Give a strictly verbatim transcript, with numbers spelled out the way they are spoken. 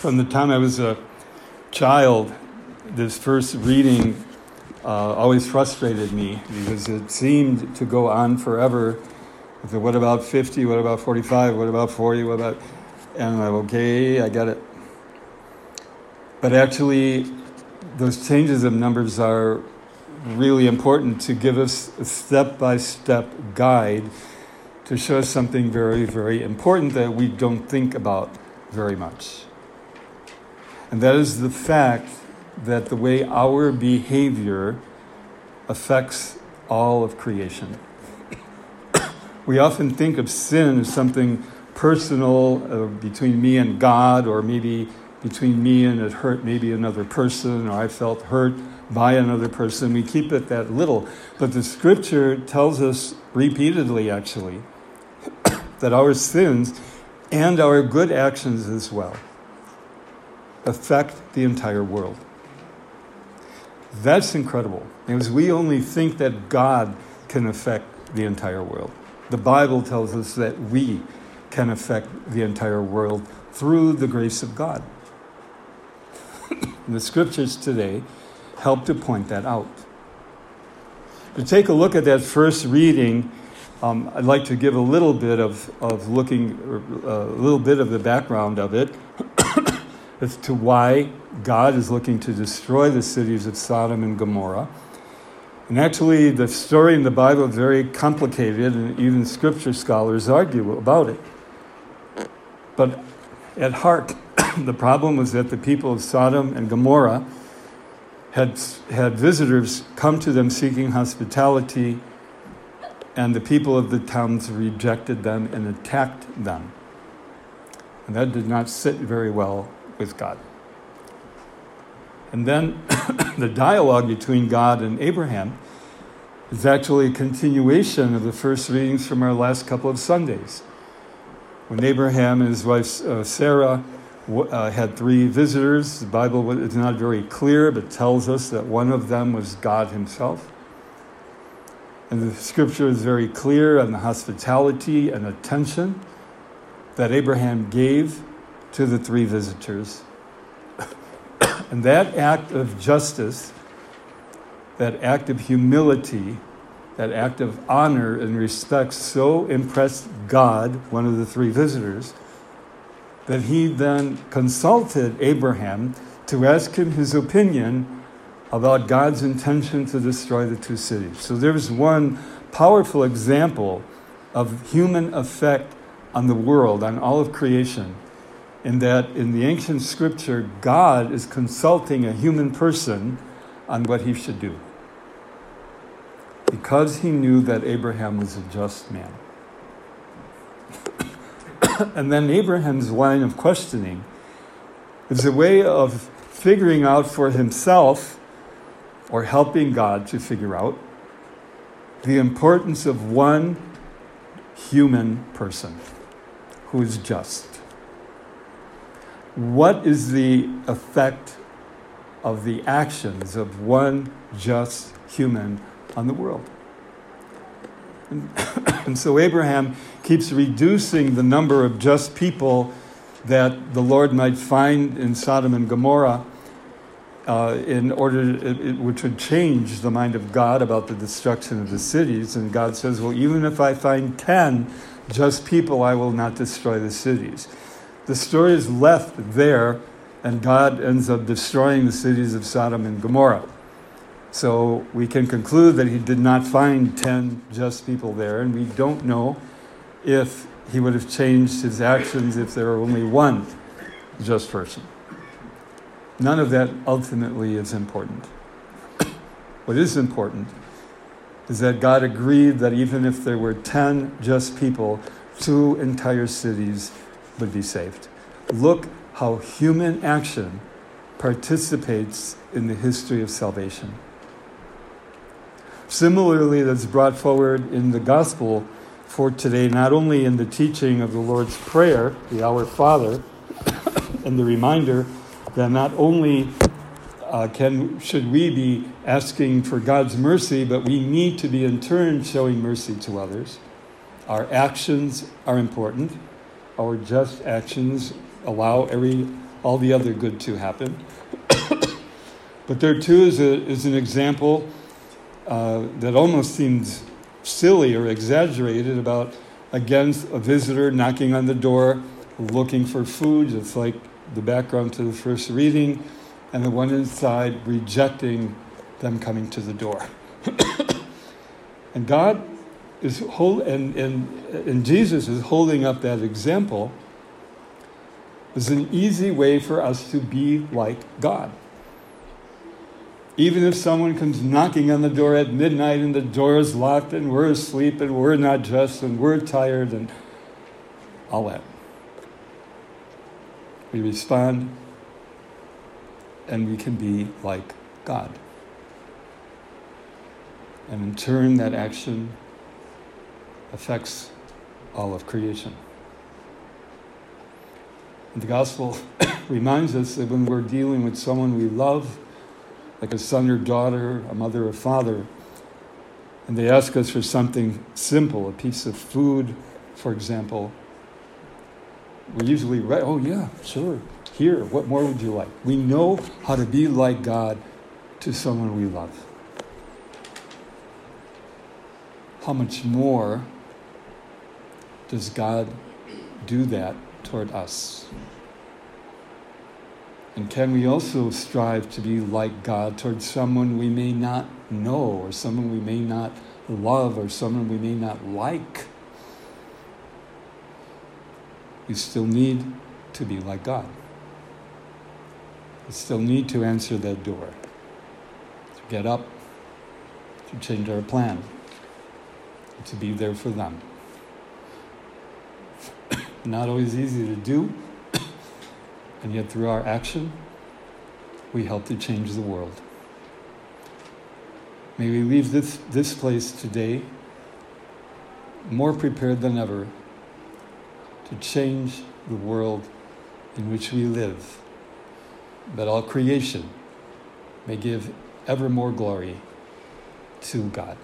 from the time I was a child, this first reading uh, always frustrated me because it seemed to go on forever. I said, what about fifty? What about forty-five? What about forty? What about... And I'm like, okay, I got it. But actually, those changes of numbers are really important to give us a step-by-step guide to show us something very, very important that we don't think about very much. And that is the fact that the way our behavior affects all of creation. We often think of sin as something personal uh, between me and God, or maybe between me and it hurt maybe another person, or I felt hurt by another person. We keep it that little. But the scripture tells us repeatedly, actually, that our sins and our good actions as well affect the entire world. That's incredible, because we only think that God can affect the entire world. The Bible tells us that we can affect the entire world through the grace of God. The scriptures today help to point that out. To take a look at that first reading, um, I'd like to give a little bit of, of looking, uh, a little bit of the background of it as to why God is looking to destroy the cities of Sodom and Gomorrah. And actually, the story in the Bible is very complicated, and even scripture scholars argue about it. But at heart, the problem was that the people of Sodom and Gomorrah had had visitors come to them seeking hospitality, and the people of the towns rejected them and attacked them. And that did not sit very well with God. And then the dialogue between God and Abraham is actually a continuation of the first readings from our last couple of Sundays, when Abraham and his wife uh, Sarah uh, had three visitors. The Bible is not very clear, but tells us that one of them was God himself. And the scripture is very clear on the hospitality and attention that Abraham gave to the three visitors. And that act of justice, that act of humility, that act of honor and respect so impressed God, one of the three visitors, that he then consulted Abraham to ask him his opinion about God's intention to destroy the two cities. So there's one powerful example of human effect on the world, on all of creation, in that in the ancient scripture, God is consulting a human person on what he should do, because he knew that Abraham was a just man. And then Abraham's line of questioning is a way of figuring out for himself, or helping God to figure out, the importance of one human person who is just. What is the effect of the actions of one just human on the world? And, and so Abraham keeps reducing the number of just people that the Lord might find in Sodom and Gomorrah, uh, in order, to, it, it, which would change the mind of God about the destruction of the cities. And God says, well, even if I find ten just people, I will not destroy the cities. The story is left there, and God ends up destroying the cities of Sodom and Gomorrah. So we can conclude that he did not find ten just people there, and we don't know if he would have changed his actions if there were only one just person. None of that ultimately is important. What is important is that God agreed that even if there were ten just people, two entire cities would be saved. Look how human action participates in the history of salvation. Similarly, that's brought forward in the gospel for today, not only in the teaching of the Lord's Prayer, the Our Father, and the reminder that not only uh, can should we be asking for God's mercy, but we need to be in turn showing mercy to others. Our actions are important. Our just actions allow every all the other good too happen. But there too is, a, is an example uh, that almost seems silly or exaggerated about, again, a visitor knocking on the door, looking for food. It's like the background to the first reading, and the one inside rejecting them coming to the door. And God is hold, and, and, and Jesus is holding up that example as an easy way for us to be like God. Even if someone comes knocking on the door at midnight and the door is locked and we're asleep and we're not dressed and we're tired and all that, we respond and we can be like God. And in turn, that action affects all of creation. And the gospel reminds us that when we're dealing with someone we love, like a son or daughter, a mother or father, and they ask us for something simple, a piece of food, for example, we usually write, oh yeah, sure, here, what more would you like? We know how to be like God to someone we love. How much more does God do that toward us? And can we also strive to be like God toward someone we may not know, or someone we may not love, or someone we may not like? You still need to be like God. You still need to answer that door, to get up, to change our plan, to be there for them. Not always easy to do, and yet through our action, we help to change the world. May we leave this, this place today more prepared than ever to change the world in which we live, that all creation may give ever more glory to God.